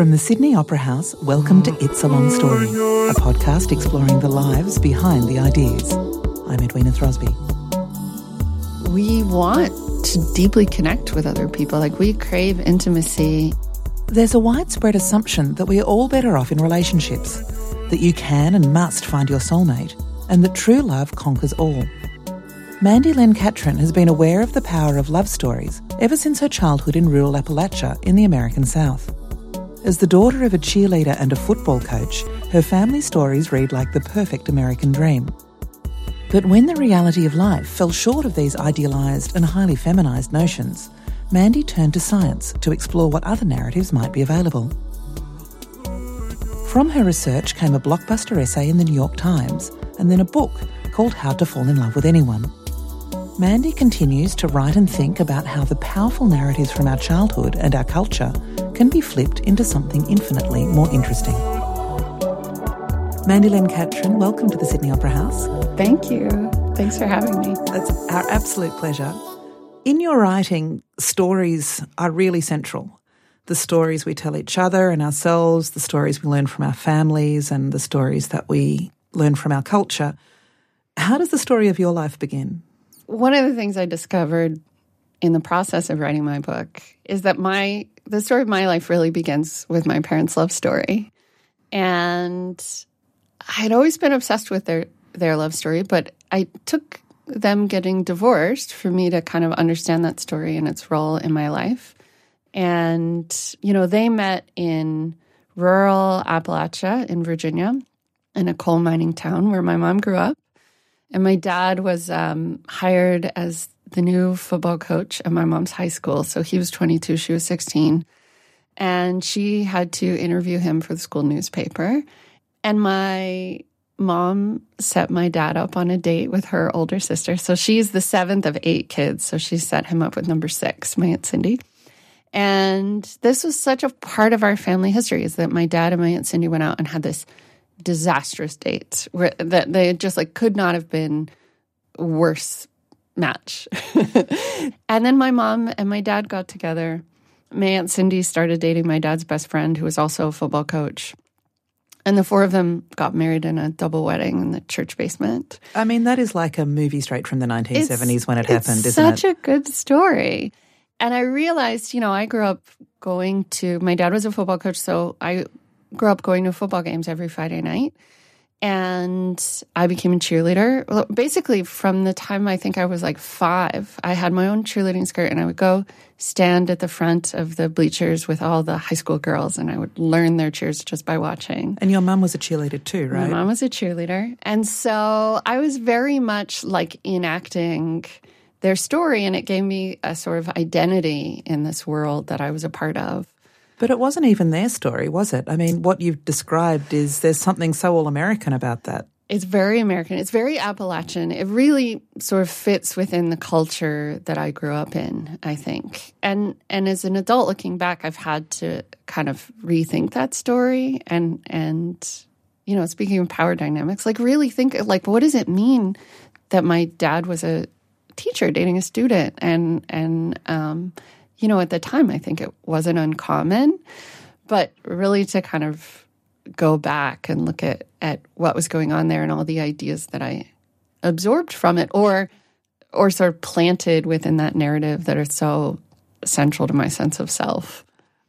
From the Sydney Opera House, welcome to It's a Long Story, a podcast exploring the lives behind the ideas. I'm Edwina Throsby. We want to deeply connect with other people, we crave intimacy. There's a widespread assumption that we're all better off in relationships, that you can and must find your soulmate, and that true love conquers all. Mandy Len Catron has been aware of the power of love stories ever since her childhood in rural Appalachia in the American South. As the daughter of a cheerleader and a football coach, her family stories read like the perfect American dream. But when the reality of life fell short of these idealised and highly feminised notions, Mandy turned to science to explore what other narratives might be available. From her research came a blockbuster essay in the New York Times and then a book called How to Fall in Love with Anyone. Mandy continues to write and think about how the powerful narratives from our childhood and our culture can be flipped into something infinitely more interesting. Mandy Len Catron, welcome to the Sydney Opera House. Thank you. Thanks for having me. It's our absolute pleasure. In your writing, stories are really central. The stories we tell each other and ourselves, the stories we learn from our families, and the stories that we learn from our culture. How does the story of your life begin? One of the things I discovered in the process of writing my book is that the story of my life really begins with my parents' love story. And I had always been obsessed with their love story, but I took them getting divorced for me to kind of understand that story and its role in my life. And, they met in rural Appalachia in Virginia in a coal mining town where my mom grew up. And my dad was hired as the new football coach at my mom's high school. So he was 22, she was 16. And she had to interview him for the school newspaper. And my mom set my dad up on a date with her older sister. So she's the seventh of 8 kids. So she set him up with number 6, my Aunt Cindy. And this was such a part of our family history, is that my dad and my Aunt Cindy went out and had this disastrous dates where that they just could not have been worse match. And then my mom and my dad got together. My Aunt Cindy started dating my dad's best friend, who was also a football coach. And the 4 of them got married in a double wedding in the church basement. I mean, that is like a movie straight from the 1970s when it happened, isn't it? It's such a good story. And I realized, I grew up going to, my dad was a football coach, so I grew up going to football games every Friday night, and I became a cheerleader. Basically, from the time I think I was 5, I had my own cheerleading skirt, and I would go stand at the front of the bleachers with all the high school girls, and I would learn their cheers just by watching. And your mom was a cheerleader too, right? My mom was a cheerleader. And so I was very much enacting their story, and it gave me a sort of identity in this world that I was a part of. But it wasn't even their story, was it? I mean, what you've described is there's something so all-American about that. It's very American. It's very Appalachian. It really sort of fits within the culture that I grew up in, I think. And as an adult looking back, I've had to kind of rethink that story and speaking of power dynamics, really think, what does it mean that my dad was a teacher dating a student? At the time, I think it wasn't uncommon, but really to kind of go back and look at what was going on there and all the ideas that I absorbed from it or sort of planted within that narrative that are so central to my sense of self.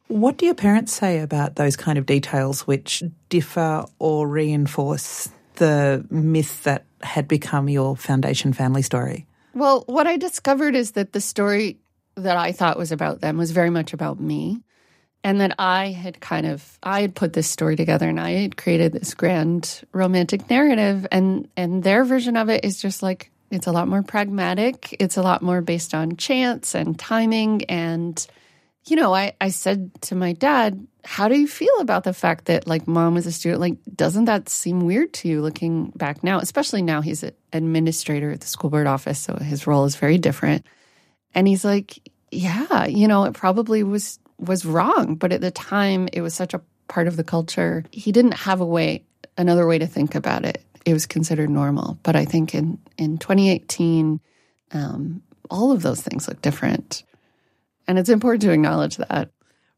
What do your parents say about those kind of details which differ or reinforce the myth that had become your foundation family story? Well, what I discovered is that the story that I thought was about them was very much about me, and that I had put this story together and I had created this grand romantic narrative, and their version of it is just it's a lot more pragmatic, it's a lot more based on chance and timing. And I said to my dad, how do you feel about the fact that mom was a student? Doesn't that seem weird to you looking back now? Especially now he's an administrator at the school board office, so his role is very different. And he's yeah, it probably was wrong. But at the time, it was such a part of the culture. He didn't have another way to think about it. It was considered normal. But I think in 2018, all of those things look different. And it's important to acknowledge that.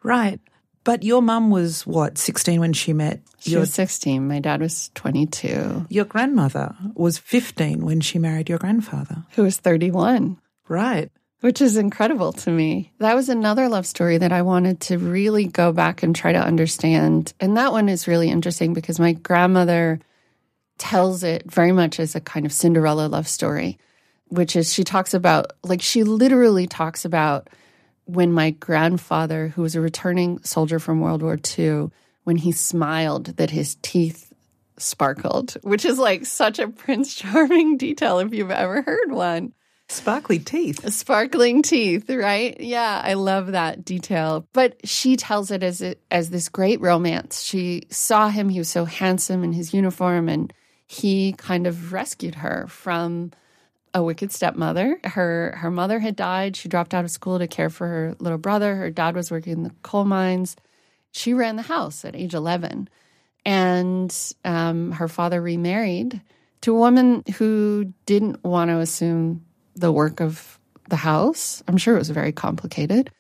Right. But your mum was, what, 16 when she met? She was 16. My dad was 22. Your grandmother was 15 when she married your grandfather. Who was 31. Right. Which is incredible to me. That was another love story that I wanted to really go back and try to understand. And that one is really interesting because my grandmother tells it very much as a kind of Cinderella love story, which is she talks about, like she literally talks about when my grandfather, who was a returning soldier from World War II, when he smiled that his teeth sparkled, which is like such a Prince Charming detail if you've ever heard one. Sparkly teeth. Sparkling teeth, right? Yeah, I love that detail. But she tells it as this great romance. She saw him, he was so handsome in his uniform, and he kind of rescued her from a wicked stepmother. Her mother had died. She dropped out of school to care for her little brother. Her dad was working in the coal mines. She ran the house at age 11. And her father remarried to a woman who didn't want to assume the work of the house. I'm sure it was very complicated.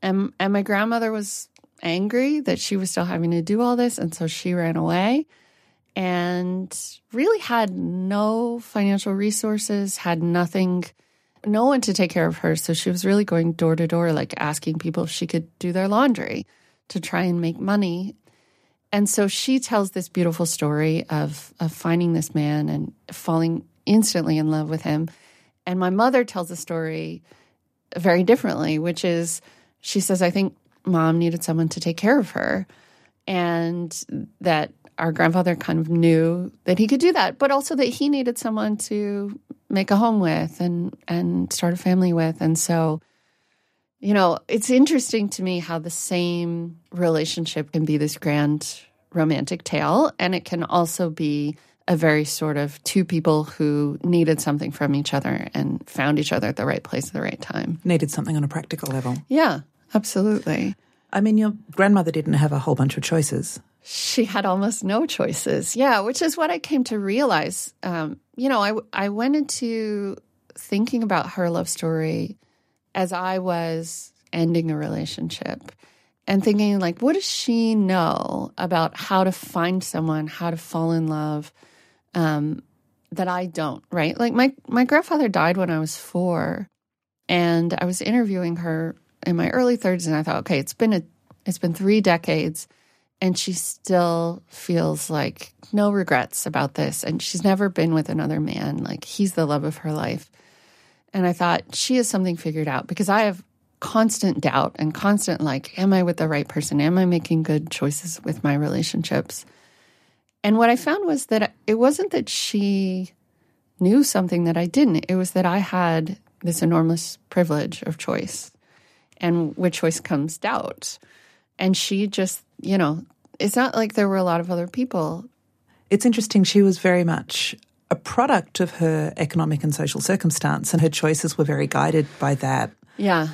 And my grandmother was angry that she was still having to do all this, and so she ran away and really had no financial resources, had nothing, no one to take care of her. So she was really going door to door, like asking people if she could do their laundry to try and make money. And so she tells this beautiful story of finding this man and falling instantly in love with him. And my mother tells the story very differently, which is she says, I think mom needed someone to take care of her and that our grandfather kind of knew that he could do that, but also that he needed someone to make a home with and start a family with. And so, you know, it's interesting to me how the same relationship can be this grand romantic tale, and it can also be a very sort of two people who needed something from each other and found each other at the right place at the right time. Needed something on a practical level. Yeah, absolutely. I mean, your grandmother didn't have a whole bunch of choices. She had almost no choices, yeah, which is what I came to realize. You know, I went into thinking about her love story as I was ending a relationship and thinking, like, what does she know about how to find someone, how to fall in love, that I don't, right? Like my grandfather died when I was 4, and I was interviewing her in my early 30s, and I thought, okay, it's been 3 decades, and she still feels like no regrets about this, and she's never been with another man. Like, he's the love of her life. And I thought, she has something figured out, because I have constant doubt and constant, like, am I with the right person? Am I making good choices with my relationships? And what I found was that it wasn't that she knew something that I didn't. It was that I had this enormous privilege of choice, and with choice comes doubt. And she just, you know, it's not like there were a lot of other people. It's interesting. She was very much a product of her economic and social circumstance, and her choices were very guided by that. Yeah.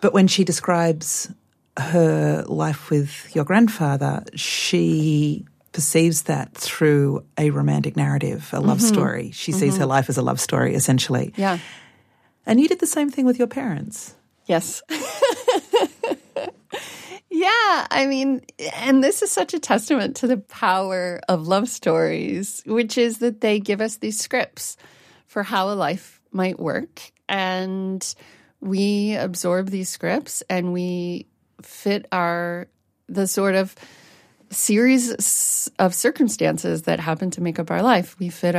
But when she describes her life with your grandfather, she perceives that through a romantic narrative, a love story. She sees her life as a love story, essentially. Yeah. And you did the same thing with your parents. Yes. Yeah, I mean, and this is such a testament to the power of love stories, which is that they give us these scripts for how a life might work. And we absorb these scripts and we fit the sort of series of circumstances that happen to make up our life. We fit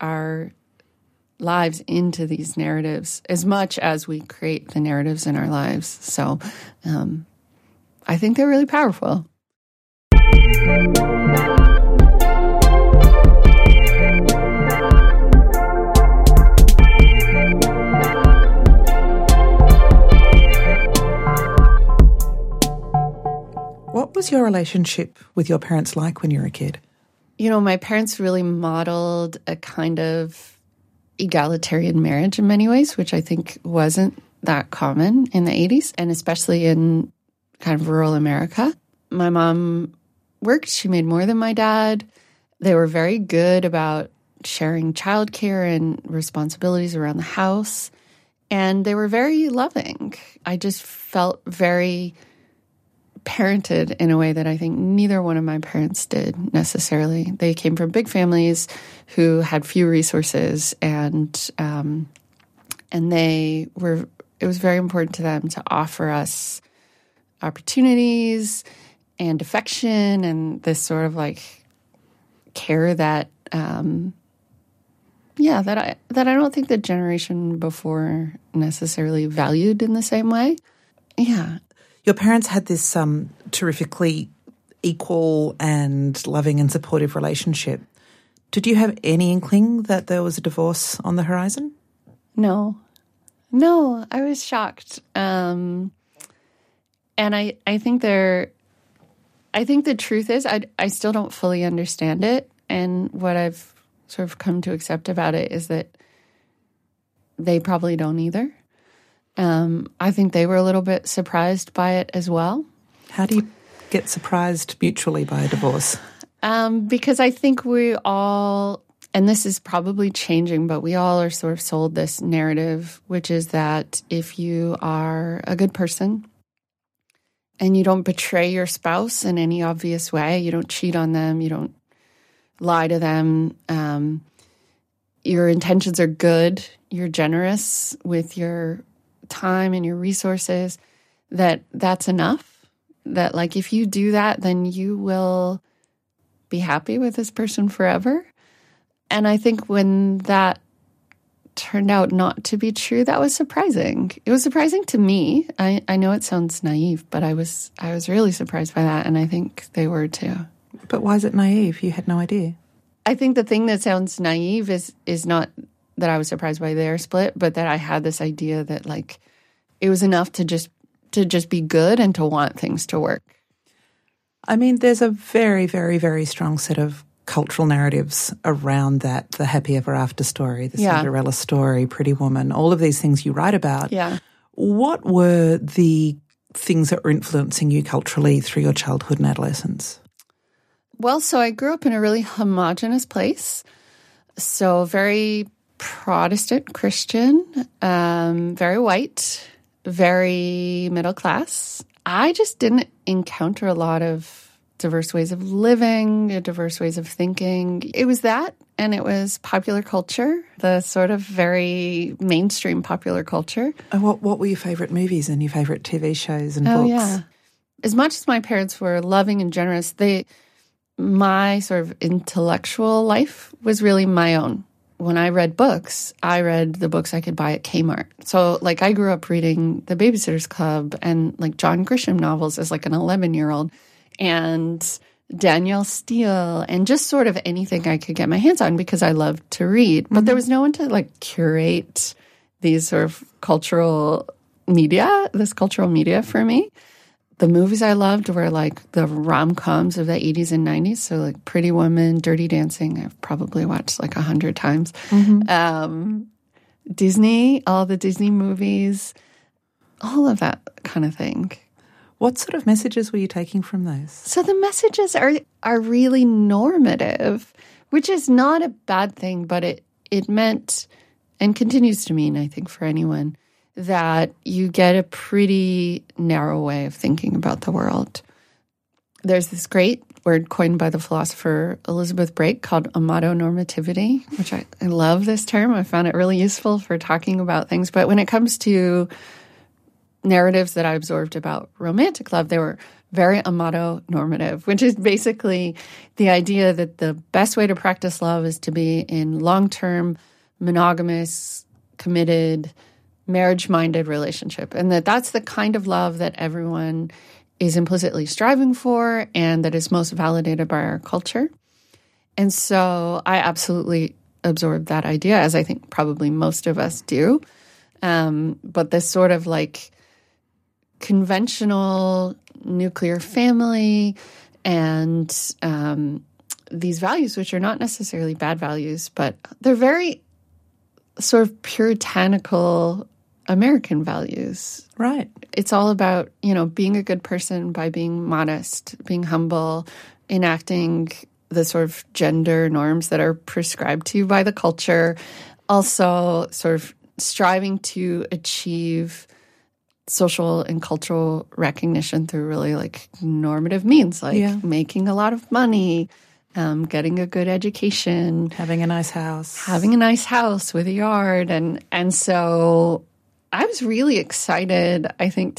our lives into these narratives as much as we create the narratives in our lives. So I think they're really powerful. What was your relationship with your parents like when you were a kid? You know, my parents really modeled a kind of egalitarian marriage in many ways, which I think wasn't that common in the 80s, and especially in kind of rural America. My mom worked. She made more than my dad. They were very good about sharing childcare and responsibilities around the house, and they were very loving. I just felt very parented in a way that I think neither one of my parents did necessarily. They came from big families who had few resources, and they were. It was very important to them to offer us opportunities and affection and this sort of like care that, that I don't think the generation before necessarily valued in the same way. Yeah. Your parents had this terrifically equal and loving and supportive relationship. Did you have any inkling that there was a divorce on the horizon? No, I was shocked. And I think the truth is I still don't fully understand it. And what I've sort of come to accept about it is that they probably don't either. I think they were a little bit surprised by it as well. How do you get surprised mutually by a divorce? Because I think we all, and this is probably changing, but we all are sort of sold this narrative, which is that if you are a good person and you don't betray your spouse in any obvious way, you don't cheat on them, you don't lie to them, your intentions are good, you're generous with your time and your resources, that's enough. That like if you do that, then you will be happy with this person forever. And I think when that turned out not to be true, that was surprising. It was surprising to me. I know it sounds naive, but I was really surprised by that, and I think they were too. But why is it naive? You had no idea. I think the thing that sounds naive is not that I was surprised by their split, but that I had this idea that like it was enough to just be good and to want things to work. I mean, there's a very, very, very strong set of cultural narratives around that, the happy ever after story, the Cinderella story, Pretty Woman, all of these things you write about. Yeah. What were the things that were influencing you culturally through your childhood and adolescence? Well, so I grew up in a really homogenous place, so very Protestant Christian, very white, very middle class. I just didn't encounter a lot of diverse ways of living, diverse ways of thinking. It was that, and it was popular culture, the sort of very mainstream popular culture. And what were your favourite movies and your favourite TV shows and books? Yeah. As much as my parents were loving and generous, my sort of intellectual life was really my own. When I read books, I read the books I could buy at Kmart. So, like, I grew up reading The Babysitter's Club and, like, John Grisham novels as, like, an 11-year-old. And Danielle Steele, and just sort of anything I could get my hands on because I loved to read. But there was no one to like curate these sort of cultural media for me. The movies I loved were like the rom-coms of the 80s and 90s. So like Pretty Woman, Dirty Dancing, I've probably watched like 100 times. Disney, all the Disney movies, all of that kind of thing. What sort of messages were you taking from those? So the messages are really normative, which is not a bad thing, but it meant, and continues to mean, I think, for anyone, that you get a pretty narrow way of thinking about the world. There's this great word coined by the philosopher Elizabeth Brake called amatonormativity, which I love this term. I found it really useful for talking about things. But when it comes to narratives that I absorbed about romantic love, they were very amatonormative, which is basically the idea that the best way to practice love is to be in long-term, monogamous, committed, marriage-minded relationship, and that's the kind of love that everyone is implicitly striving for and that is most validated by our culture. And so I absolutely absorbed that idea, as I think probably most of us do. But this sort of like conventional nuclear family and these values, which are not necessarily bad values, but they're very sort of puritanical American values. Right. It's all about, being a good person by being modest, being humble, enacting the sort of gender norms that are prescribed to you by the culture, also sort of striving to achieve social and cultural recognition through really like normative means, like making a lot of money, getting a good education, having a nice house with a yard, and so I was really excited, I think,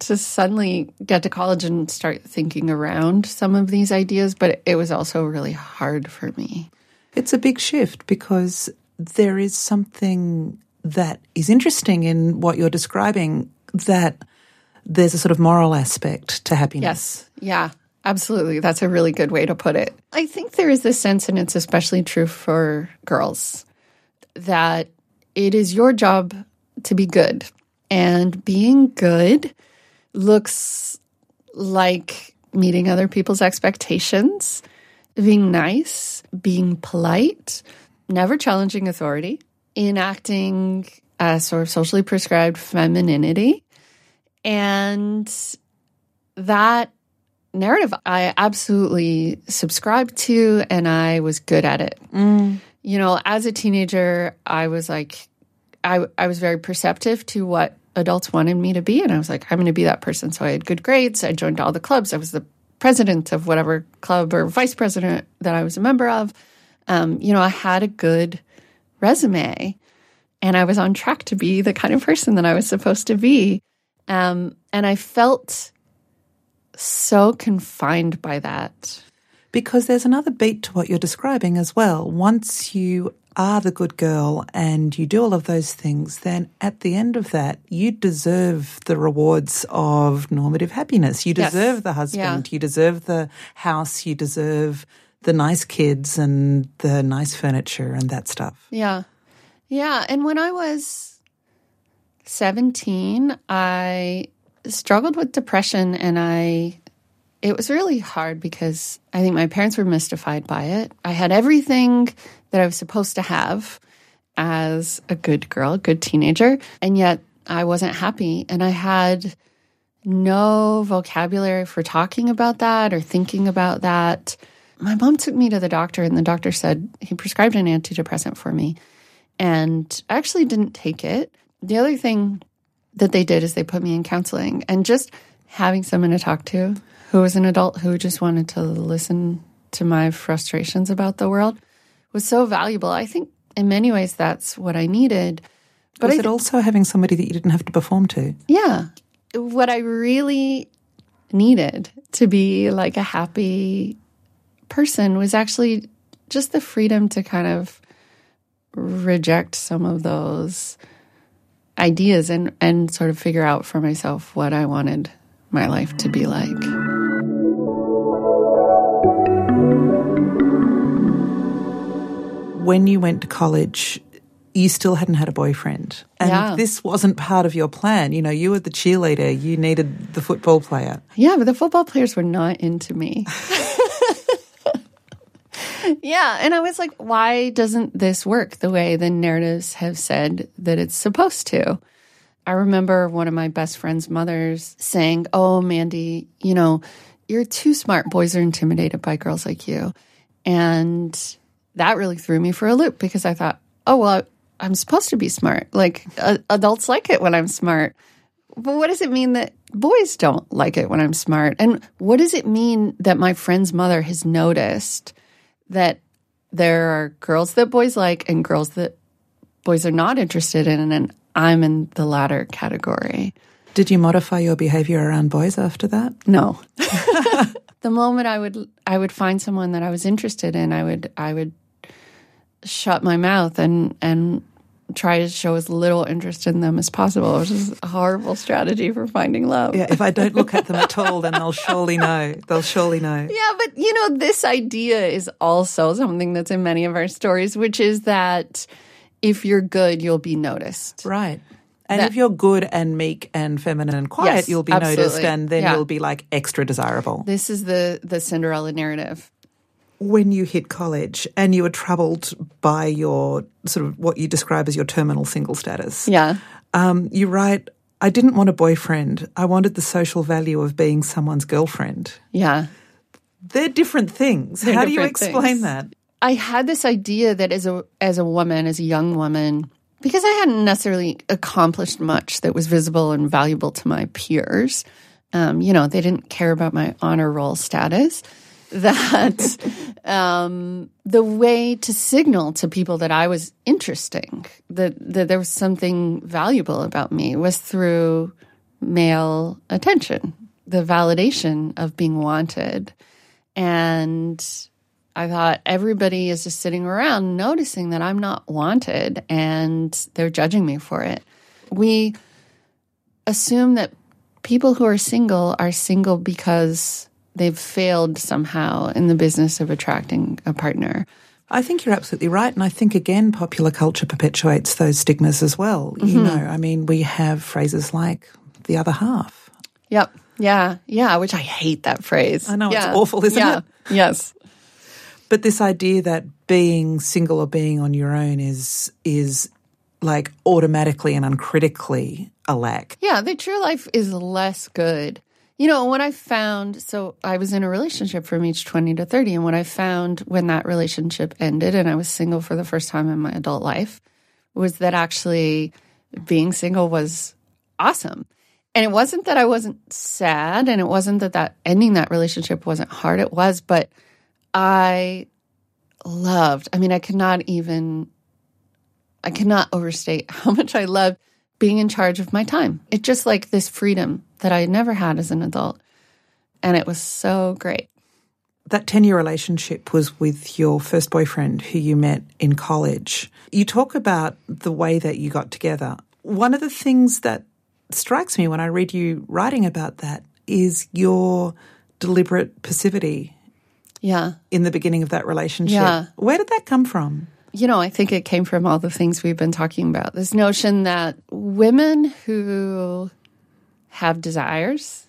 to suddenly get to college and start thinking around some of these ideas, but it was also really hard for me. It's a big shift because there is something that is interesting in what you're describing, that there's a sort of moral aspect to happiness. Yes, yeah, absolutely. That's a really good way to put it. I think there is this sense, and it's especially true for girls, that it is your job to be good. And being good looks like meeting other people's expectations, being nice, being polite, never challenging authority, enacting a sort of socially prescribed femininity. And that narrative I absolutely subscribed to, and I was good at it. Mm. You know, as a teenager, I was like, I was very perceptive to what adults wanted me to be, and I was like, I'm going to be that person. So I had good grades. I joined all the clubs. I was the president of whatever club or vice president that I was a member of. You know, I had a good resume, and I was on track to be the kind of person that I was supposed to be. And I felt so confined by that. Because there's another beat to what you're describing as well. Once you are the good girl and you do all of those things, then at the end of that, you deserve the rewards of normative happiness. You deserve the husband, you deserve the house, you deserve the nice kids and the nice furniture and that stuff. Yeah. Yeah. And when I was 17, I struggled with depression, and it was really hard because I think my parents were mystified by it. I had everything that I was supposed to have as a good girl, good teenager, and yet I wasn't happy. And I had no vocabulary for talking about that or thinking about that. My mom took me to the doctor, and the doctor said he prescribed an antidepressant for me. And I actually didn't take it. The other thing that they did is they put me in counseling, and just having someone to talk to who was an adult who just wanted to listen to my frustrations about the world was so valuable. I think in many ways that's what I needed. But was it also having somebody that you didn't have to perform to? Yeah. What I really needed to be like a happy person was actually just the freedom to kind of reject some of those ideas and sort of figure out for myself what I wanted my life to be like. When you went to college, you still hadn't had a boyfriend. And this wasn't part of your plan. You know, you were the cheerleader. You needed the football player. Yeah, but the football players were not into me. Yeah, and I was like, why doesn't this work the way the narratives have said that it's supposed to? I remember one of my best friend's mothers saying, oh, Mandy, you know, you're too smart. Boys are intimidated by girls like you. And that really threw me for a loop because I thought, oh, well, I'm supposed to be smart. Like, adults like it when I'm smart. But what does it mean that boys don't like it when I'm smart? And what does it mean that my friend's mother has noticed that there are girls that boys like and girls that boys are not interested in, and I'm in the latter category? Did you modify your behavior around boys after that? No. The moment I would find someone that I was interested in, I would shut my mouth and try to show as little interest in them as possible, which is a horrible strategy for finding love. Yeah, if I don't look at them at all, then they'll surely know. They'll surely know. Yeah, but, you know, this idea is also something that's in many of our stories, which is that if you're good, you'll be noticed. Right. And if you're good and meek and feminine and quiet, you'll be noticed, and then you'll be like extra desirable. This is the Cinderella narrative. When you hit college and you were troubled by your sort of what you describe as your terminal single status. Yeah. You write, I didn't want a boyfriend. I wanted the social value of being someone's girlfriend. Yeah. They're different things. How do you explain that? I had this idea that as a woman, as a young woman, because I hadn't necessarily accomplished much that was visible and valuable to my peers, they didn't care about my honor roll status, that the way to signal to people that I was interesting, that there was something valuable about me, was through male attention, the validation of being wanted. And I thought everybody is just sitting around noticing that I'm not wanted and they're judging me for it. We assume that people who are single because they've failed somehow in the business of attracting a partner. I think you're absolutely right. And I think, again, popular culture perpetuates those stigmas as well. Mm-hmm. We have phrases like the other half. Yep. Yeah, which I hate that phrase. I know, It's awful, isn't it? Yes. But this idea that being single or being on your own is like automatically and uncritically a lack. Yeah, that your life is less good. What I found, so I was in a relationship from age 20 to 30, and what I found when that relationship ended and I was single for the first time in my adult life was that actually being single was awesome. And it wasn't that I wasn't sad, and it wasn't that ending that relationship wasn't hard. It was, but I cannot overstate how much I loved being in charge of my time. It's just like this freedom that I never had as an adult. And it was so great. That 10-year relationship was with your first boyfriend who you met in college. You talk about the way that you got together. One of the things that strikes me when I read you writing about that is your deliberate passivity. Yeah. In the beginning of that relationship. Yeah. Where did that come from? I think it came from all the things we've been talking about. This notion that women who have desires,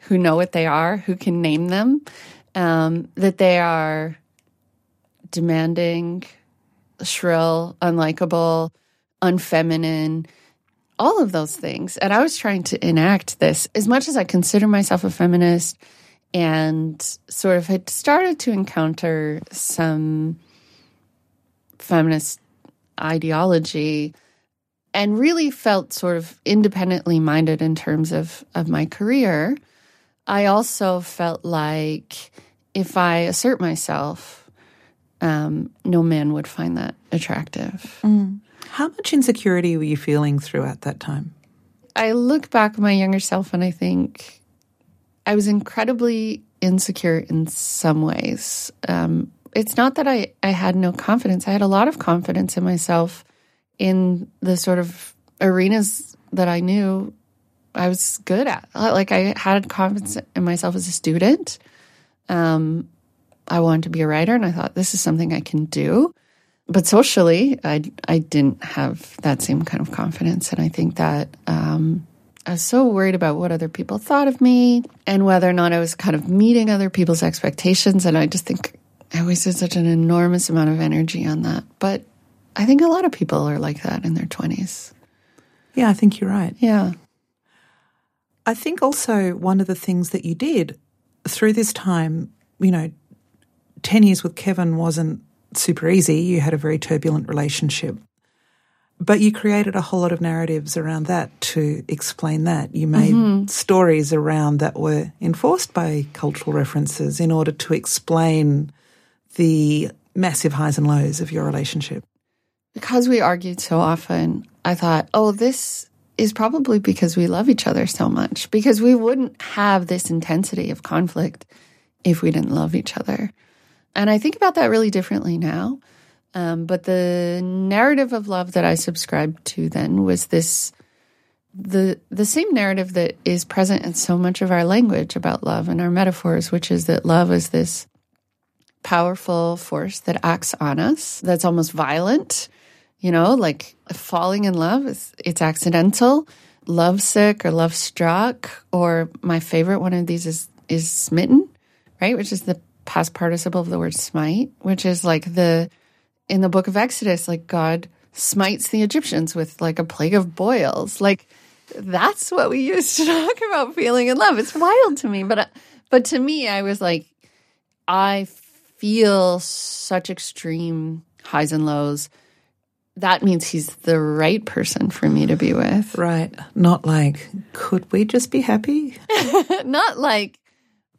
who know what they are, who can name them, that they are demanding, shrill, unlikable, unfeminine, all of those things. And I was trying to enact this. As much as I consider myself a feminist, and sort of had started to encounter some feminist ideology and really felt sort of independently minded in terms of my career, I also felt like if I assert myself, no man would find that attractive. Mm. How much insecurity were you feeling throughout that time? I look back at my younger self and I think I was incredibly insecure in some ways. It's not that I had no confidence. I had a lot of confidence in myself in the sort of arenas that I knew I was good at. Like I had confidence in myself as a student. I wanted to be a writer and I thought this is something I can do. But socially, I didn't have that same kind of confidence. And I think that I was so worried about what other people thought of me and whether or not I was kind of meeting other people's expectations. And I just think I wasted such an enormous amount of energy on that. But I think a lot of people are like that in their 20s. Yeah, I think you're right. Yeah. I think also one of the things that you did through this time, 10 years with Kevin wasn't super easy. You had a very turbulent relationship. But you created a whole lot of narratives around that to explain that. You made stories around that were enforced by cultural references in order to explain the massive highs and lows of your relationship. Because we argued so often, I thought, this is probably because we love each other so much, because we wouldn't have this intensity of conflict if we didn't love each other. And I think about that really differently now. But the narrative of love that I subscribed to then was this, the same narrative that is present in so much of our language about love and our metaphors, which is that love is this powerful force that acts on us, that's almost violent, like falling in love, it's accidental, lovesick or love struck, or my favorite one of these is smitten, right, which is the past participle of the word smite, which is like in the book of Exodus, like God smites the Egyptians with like a plague of boils. Like that's what we used to talk about feeling in love. It's wild to me. But to me, I was like, I feel such extreme highs and lows that means he's the right person for me to be with. Right. Not like, could we just be happy? Not like,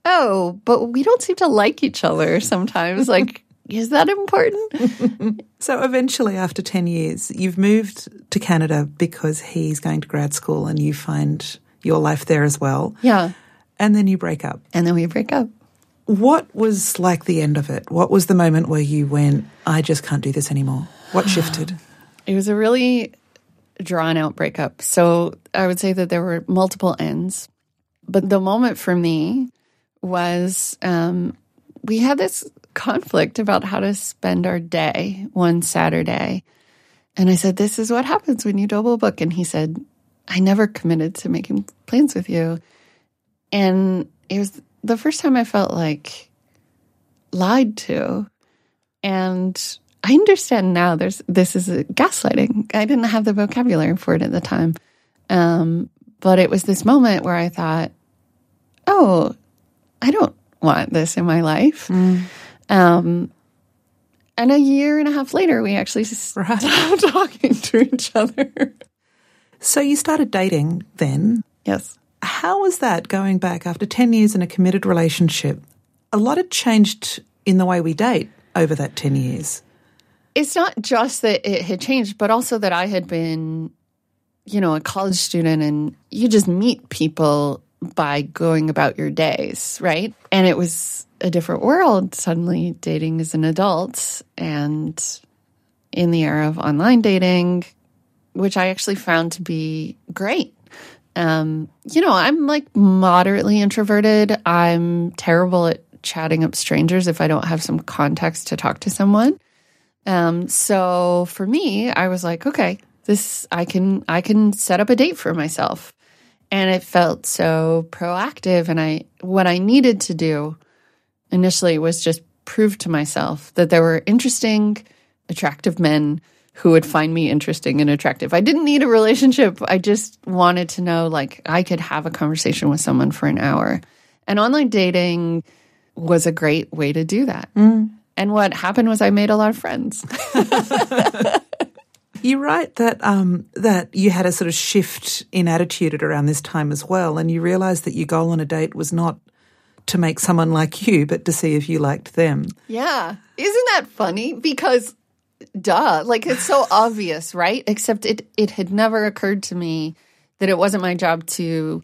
oh, but we don't seem to like each other sometimes. Like, is that important? So eventually, after 10 years, you've moved to Canada because he's going to grad school and you find your life there as well. Yeah. And then you break up. And then we break up. What was like the end of it? What was the moment where you went, I just can't do this anymore? What shifted? It was a really drawn-out breakup. So I would say that there were multiple ends. But the moment for me was we had this conflict about how to spend our day one Saturday. And I said, this is what happens when you double book. And he said, I never committed to making plans with you. And it was the first time I felt like lied to, and I understand now this is gaslighting. I didn't have the vocabulary for it at the time, but it was this moment where I thought, oh, I don't want this in my life. And a year and a half later, we actually stopped talking to each other. So you started dating then? Yes. How was that going back after 10 years in a committed relationship? A lot had changed in the way we date over that 10 years. It's not just that it had changed, but also that I had been, you know, a college student and you just meet people by going about your days, right? And it was a different world suddenly dating as an adult and in the era of online dating, which I actually found to be great. You know, I'm like moderately introverted. I'm terrible at chatting up strangers if I don't have some context to talk to someone. So for me, I was like, okay, this I can set up a date for myself. And it felt so proactive. And what I needed to do initially was just prove to myself that there were interesting, attractive men who would find me interesting and attractive. I didn't need a relationship. I just wanted to know, like, I could have a conversation with someone for an hour. And online dating was a great way to do that. Mm. And what happened was I made a lot of friends. You write that that you had a sort of shift in attitude at around this time as well, and you realised that your goal on a date was not to make someone like you, but to see if you liked them. Yeah. Isn't that funny? Because duh, like it's so obvious, right? Except it had never occurred to me that it wasn't my job to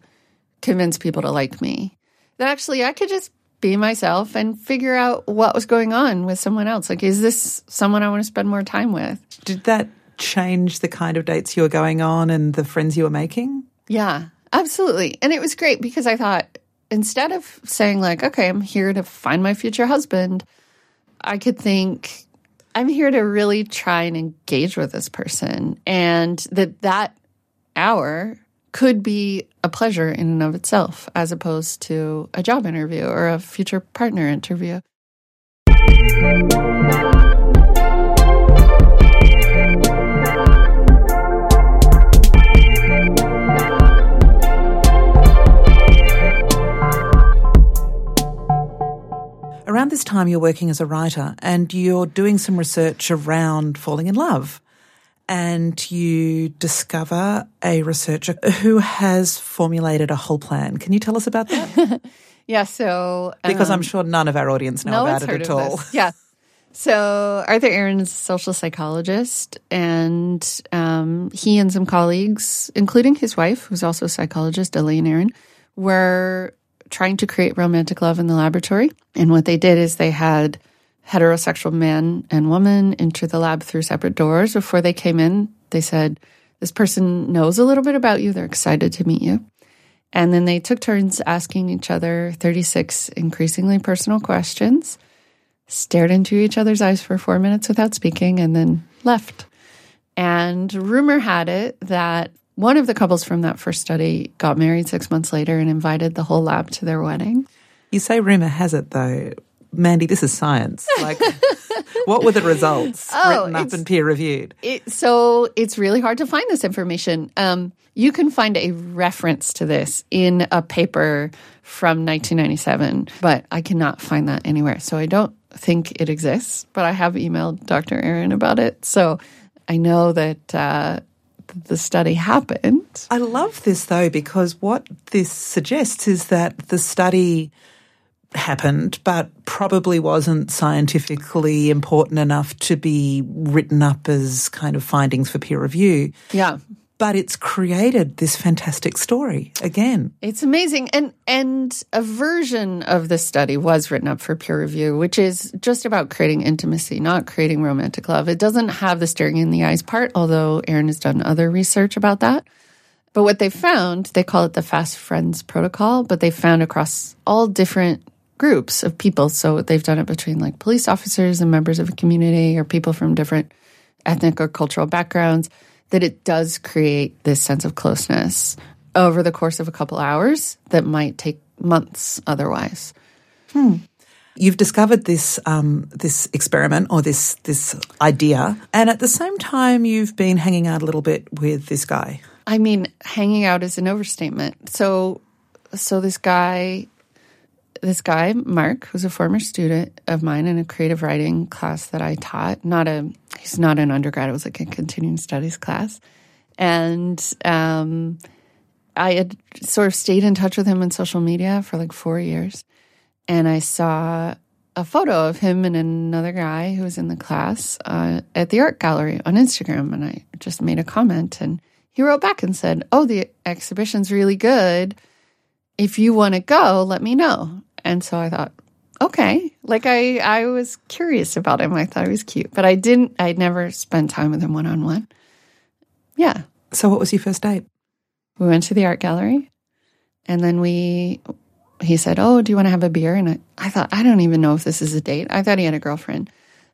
convince people to like me. That actually I could just be myself and figure out what was going on with someone else. Like, is this someone I want to spend more time with? Did that change the kind of dates you were going on and the friends you were making? Yeah, absolutely. And it was great because I thought instead of saying like, okay, I'm here to find my future husband, I could think, I'm here to really try and engage with this person, and that hour could be a pleasure in and of itself as opposed to a job interview or a future partner interview. Around this time, you're working as a writer and you're doing some research around falling in love, and you discover a researcher who has formulated a whole plan. Can you tell us about that? Yeah, so... because I'm sure none of our audience know about it at all. This. Yeah. So Arthur Aaron is a social psychologist, and he and some colleagues, including his wife, who's also a psychologist, Elaine Aaron, were trying to create romantic love in the laboratory. And what they did is they had heterosexual man and woman enter the lab through separate doors. Before they came in, they said, this person knows a little bit about you. They're excited to meet you. And then they took turns asking each other 36 increasingly personal questions, stared into each other's eyes for 4 minutes without speaking, and then left. And rumor had it that one of the couples from that first study got married 6 months later and invited the whole lab to their wedding. You say rumor has it, though. Mandy, this is science. Like, what were the results written up and peer-reviewed? So it's really hard to find this information. You can find a reference to this in a paper from 1997, but I cannot find that anywhere. So I don't think it exists, but I have emailed Dr. Aaron about it. So I know that the study happened. I love this, though, because what this suggests is that the study happened but probably wasn't scientifically important enough to be written up as kind of findings for peer review. Yeah. But it's created this fantastic story again. It's amazing. And a version of the study was written up for peer review, which is just about creating intimacy, not creating romantic love. It doesn't have the staring in the eyes part, although Aaron has done other research about that. But what they found, they call it the Fast Friends Protocol, but they found across all different groups of people. So they've done it between like police officers and members of a community or people from different ethnic or cultural backgrounds, that it does create this sense of closeness over the course of a couple hours that might take months otherwise. Hmm. You've discovered this this experiment or this idea, and at the same time you've been hanging out a little bit with this guy. I mean, hanging out is an overstatement. So this guy, Mark, who's a former student of mine in a creative writing class that I taught. He's not an undergrad. It was like a continuing studies class. And I had sort of stayed in touch with him on social media for like 4 years. And I saw a photo of him and another guy who was in the class at the art gallery on Instagram. And I just made a comment. And he wrote back and said, "Oh, the exhibition's really good. If you want to go, let me know." And so I thought, okay. Like I was curious about him. I thought he was cute. But I'd never spent time with him one-on-one. Yeah. So what was your first date? We went to the art gallery. And then he said, "Oh, do you want to have a beer?" And I thought, I don't even know if this is a date. I thought he had a girlfriend.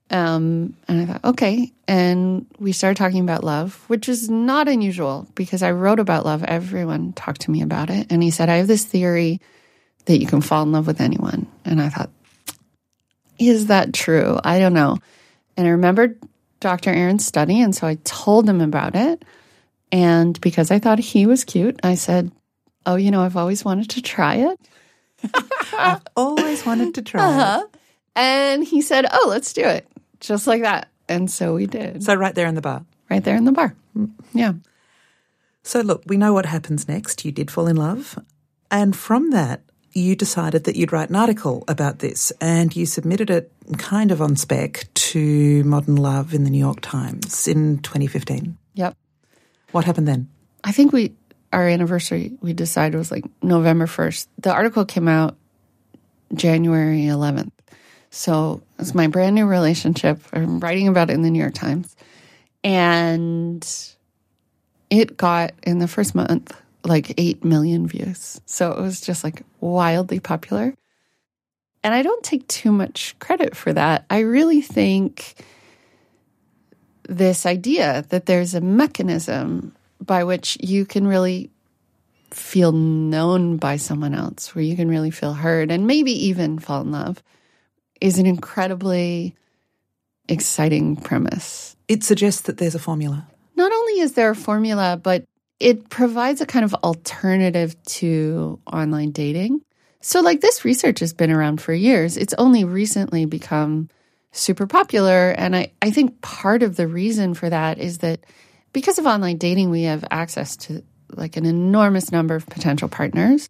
And I thought, okay. And we started talking about love, which is not unusual because I wrote about love. Everyone talked to me about it. And he said, "I have this theory that you can fall in love with anyone." And I thought, is that true? I don't know. And I remembered Dr. Aaron's study. And so I told him about it. And because I thought he was cute, I said, "Oh, you know, I've always wanted to try it." I've always wanted to try it. And he said, "Oh, let's do it." Just like that. And so we did. So right there in the bar. Right there in the bar. Yeah. So look, we know what happens next. You did fall in love. And from that, you decided that you'd write an article about this. And you submitted it kind of on spec to Modern Love in the New York Times in 2015. Yep. What happened then? I think our anniversary, we decided, was like November 1st. The article came out January 11th. So it's my brand new relationship. I'm writing about it in the New York Times. And it got, in the first month, like 8 million views. So it was just like wildly popular. And I don't take too much credit for that. I really think this idea that there's a mechanism by which you can really feel known by someone else, where you can really feel heard and maybe even fall in love, is an incredibly exciting premise. It suggests that there's a formula. Not only is there a formula, but it provides a kind of alternative to online dating. So like this research has been around for years. It's only recently become super popular. And I think part of the reason for that is that because of online dating, we have access to like an enormous number of potential partners.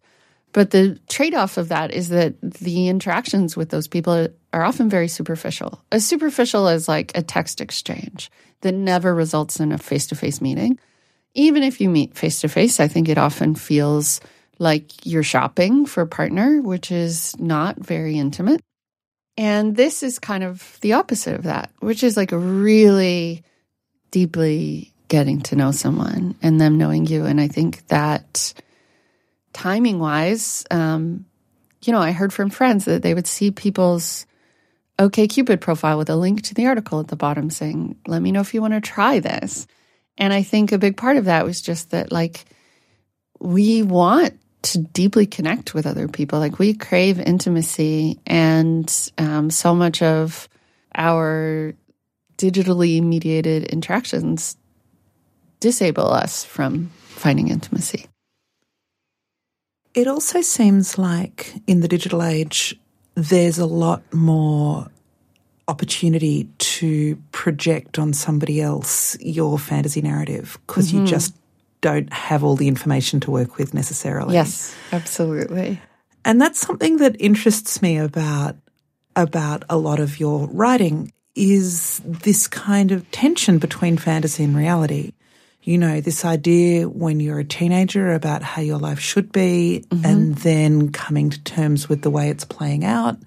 But the trade-off of that is that the interactions with those people are often very superficial. As superficial as like a text exchange that never results in a face-to-face meeting. Even if you meet face-to-face, I think it often feels like you're shopping for a partner, which is not very intimate. And this is kind of the opposite of that, which is like a really deeply getting to know someone and them knowing you. And I think that timing-wise, you know, I heard from friends that they would see people's OkCupid profile with a link to the article at the bottom saying, "Let me know if you want to try this." And I think a big part of that was just that, like, we want to deeply connect with other people. Like, we crave intimacy, and so much of our digitally mediated interactions disable us from finding intimacy. It also seems like in the digital age, there's a lot more opportunity to project on somebody else your fantasy narrative because you just don't have all the information to work with necessarily. Yes, absolutely. And that's something that interests me about a lot of your writing is this kind of tension between fantasy and reality. You know, this idea when you're a teenager about how your life should be and then coming to terms with the way it's playing out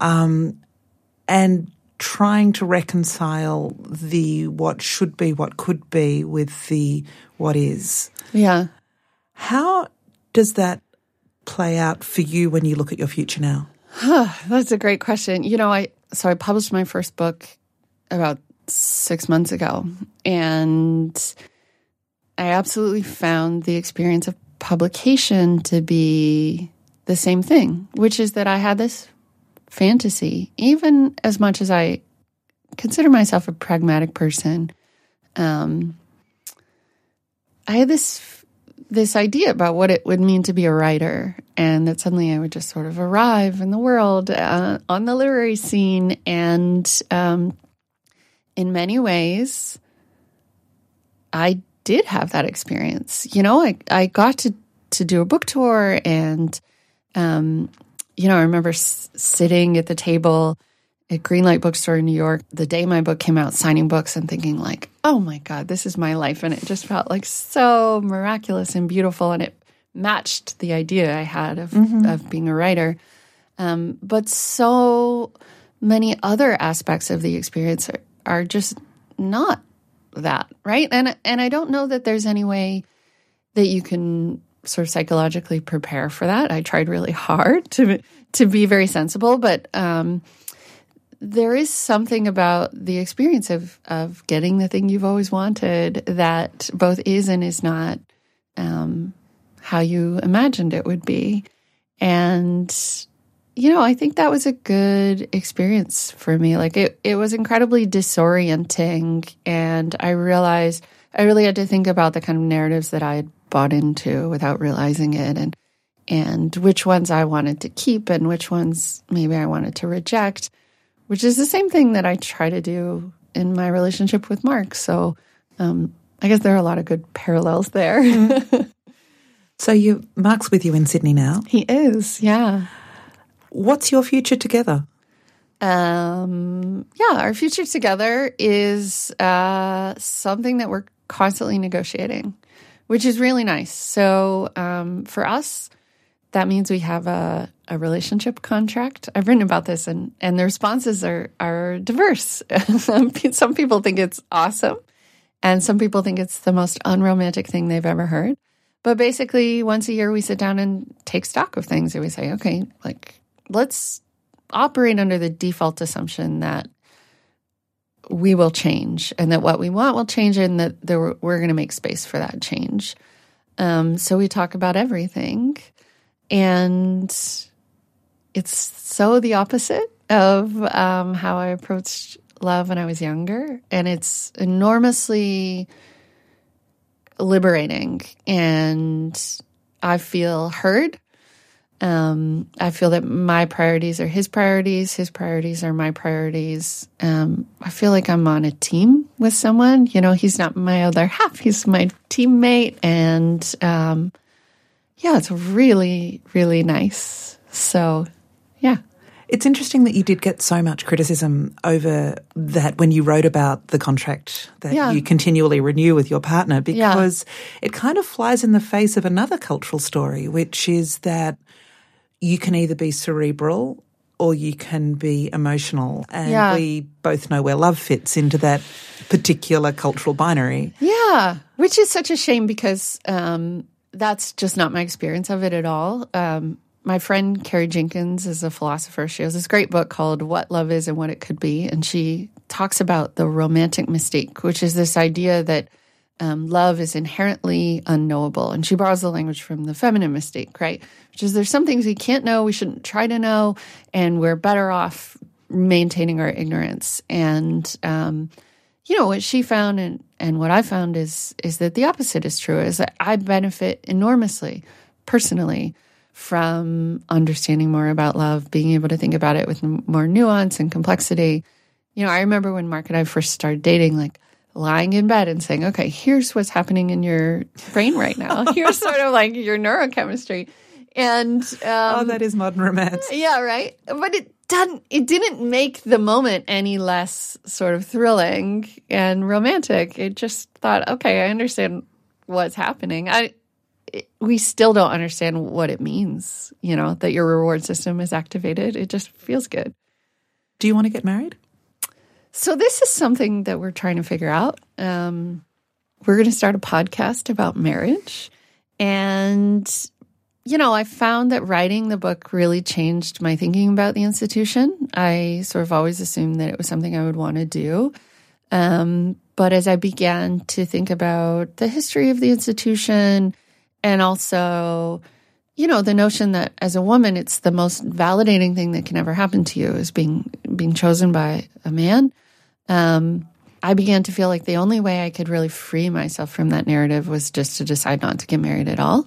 and trying to reconcile the what should be, what could be with the what is. Yeah. How does that play out for you when you look at your future now? That's a great question. You know, I published my first book about 6 months ago, and I absolutely found the experience of publication to be the same thing, which is that I had this fantasy, even as much as I consider myself a pragmatic person. I had this idea about what it would mean to be a writer, and that suddenly I would just sort of arrive in the world on the literary scene, and in many ways, I did have that experience. You know, I got to do a book tour, and, you know, I remember sitting at the table at Greenlight Bookstore in New York the day my book came out, signing books and thinking like, oh my God, this is my life. And it just felt like so miraculous and beautiful. And it matched the idea I had of being a writer. But so many other aspects of the experience are just not that, right? And I don't know that there's any way that you can sort of psychologically prepare for that. I tried really hard to be very sensible, but there is something about the experience of getting the thing you've always wanted that both is and is not how you imagined it would be. And, you know, I think that was a good experience for me. Like it was incredibly disorienting, and I realized I really had to think about the kind of narratives that I had bought into without realizing it, and which ones I wanted to keep and which ones maybe I wanted to reject, which is the same thing that I try to do in my relationship with Mark. So I guess there are a lot of good parallels there. So Mark's with you in Sydney now. He is, yeah. What's your future together? Our future together is something that we're constantly negotiating, which is really nice. So for us, that means we have a relationship contract. I've written about this, and the responses are diverse. Some people think it's awesome, and some people think it's the most unromantic thing they've ever heard. But basically, once a year, we sit down and take stock of things, and we say, okay, like, let's operate under the default assumption that we will change, and that what we want will change, and that we're going to make space for that change. So we talk about everything, and it's so the opposite of how I approached love when I was younger, and it's enormously liberating, and I feel heard. I feel that my priorities are his priorities are my priorities. I feel like I'm on a team with someone. You know, he's not my other half, he's my teammate. And it's really, really nice. So, yeah. It's interesting that you did get so much criticism over that when you wrote about the contract that you continually renew with your partner, because it kind of flies in the face of another cultural story, which is that you can either be cerebral or you can be emotional. And we both know where love fits into that particular cultural binary. Yeah, which is such a shame, because that's just not my experience of it at all. My friend Carrie Jenkins is a philosopher. She has this great book called What Love Is and What It Could Be, and she talks about the romantic mystique, which is this idea that love is inherently unknowable. And she borrows the language from the feminine mystique, right? Which is there's some things we can't know, we shouldn't try to know, and we're better off maintaining our ignorance. And, you know, what she found and what I found is that the opposite is true, is that I benefit enormously, personally, from understanding more about love, being able to think about it with more nuance and complexity, You know, I remember when Mark and I first started dating, like lying in bed and saying, okay, here's what's happening in your brain right now. Here's sort of like your neurochemistry. And oh, that is modern romance. Yeah, right. But it didn't make the moment any less sort of thrilling and romantic. It just thought, okay, I understand what's happening. We still don't understand what it means, you know, that your reward system is activated. It just feels good. Do you want to get married? So this is something that we're trying to figure out. We're going to start a podcast about marriage. And, you know, I found that writing the book really changed my thinking about the institution. I sort of always assumed that it was something I would want to do. But as I began to think about the history of the institution, and also, you know, the notion that as a woman, it's the most validating thing that can ever happen to you is being chosen by a man. I began to feel like the only way I could really free myself from that narrative was just to decide not to get married at all.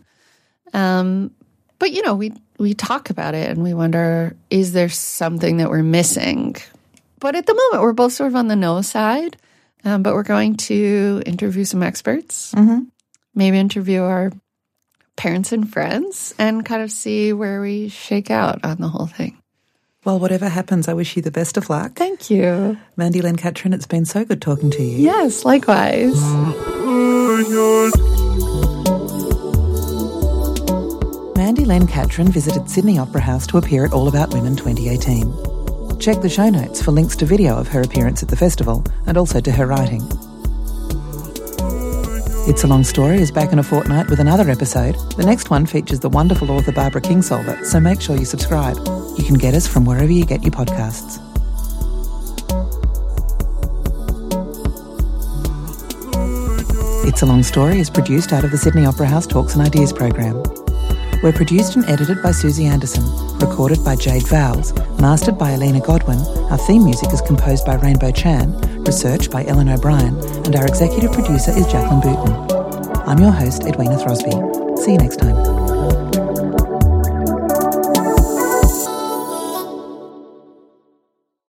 But, you know, we talk about it and we wonder, is there something that we're missing? But at the moment, we're both sort of on the no side, but we're going to interview some experts, maybe interview our parents and friends, and kind of see where we shake out on the whole thing. Well, whatever happens, I wish you the best of luck. Thank you. Mandy Len Catron, it's been so good talking to you. Yes, likewise. Mandy Len Catron visited Sydney Opera House to appear at All About Women 2018. Check the show notes for links to video of her appearance at the festival and also to her writing. It's a Long Story is back in a fortnight with another episode. The next one features the wonderful author Barbara Kingsolver, so make sure you subscribe. You can get us from wherever you get your podcasts. It's a Long Story is produced out of the Sydney Opera House Talks and Ideas program. We're produced and edited by Susie Anderson, recorded by Jade Vowles, mastered by Alina Godwin. Our theme music is composed by Rainbow Chan, research by Ellen O'Brien, and our executive producer is Jacqueline Booten. I'm your host, Edwina Throsby. See you next time.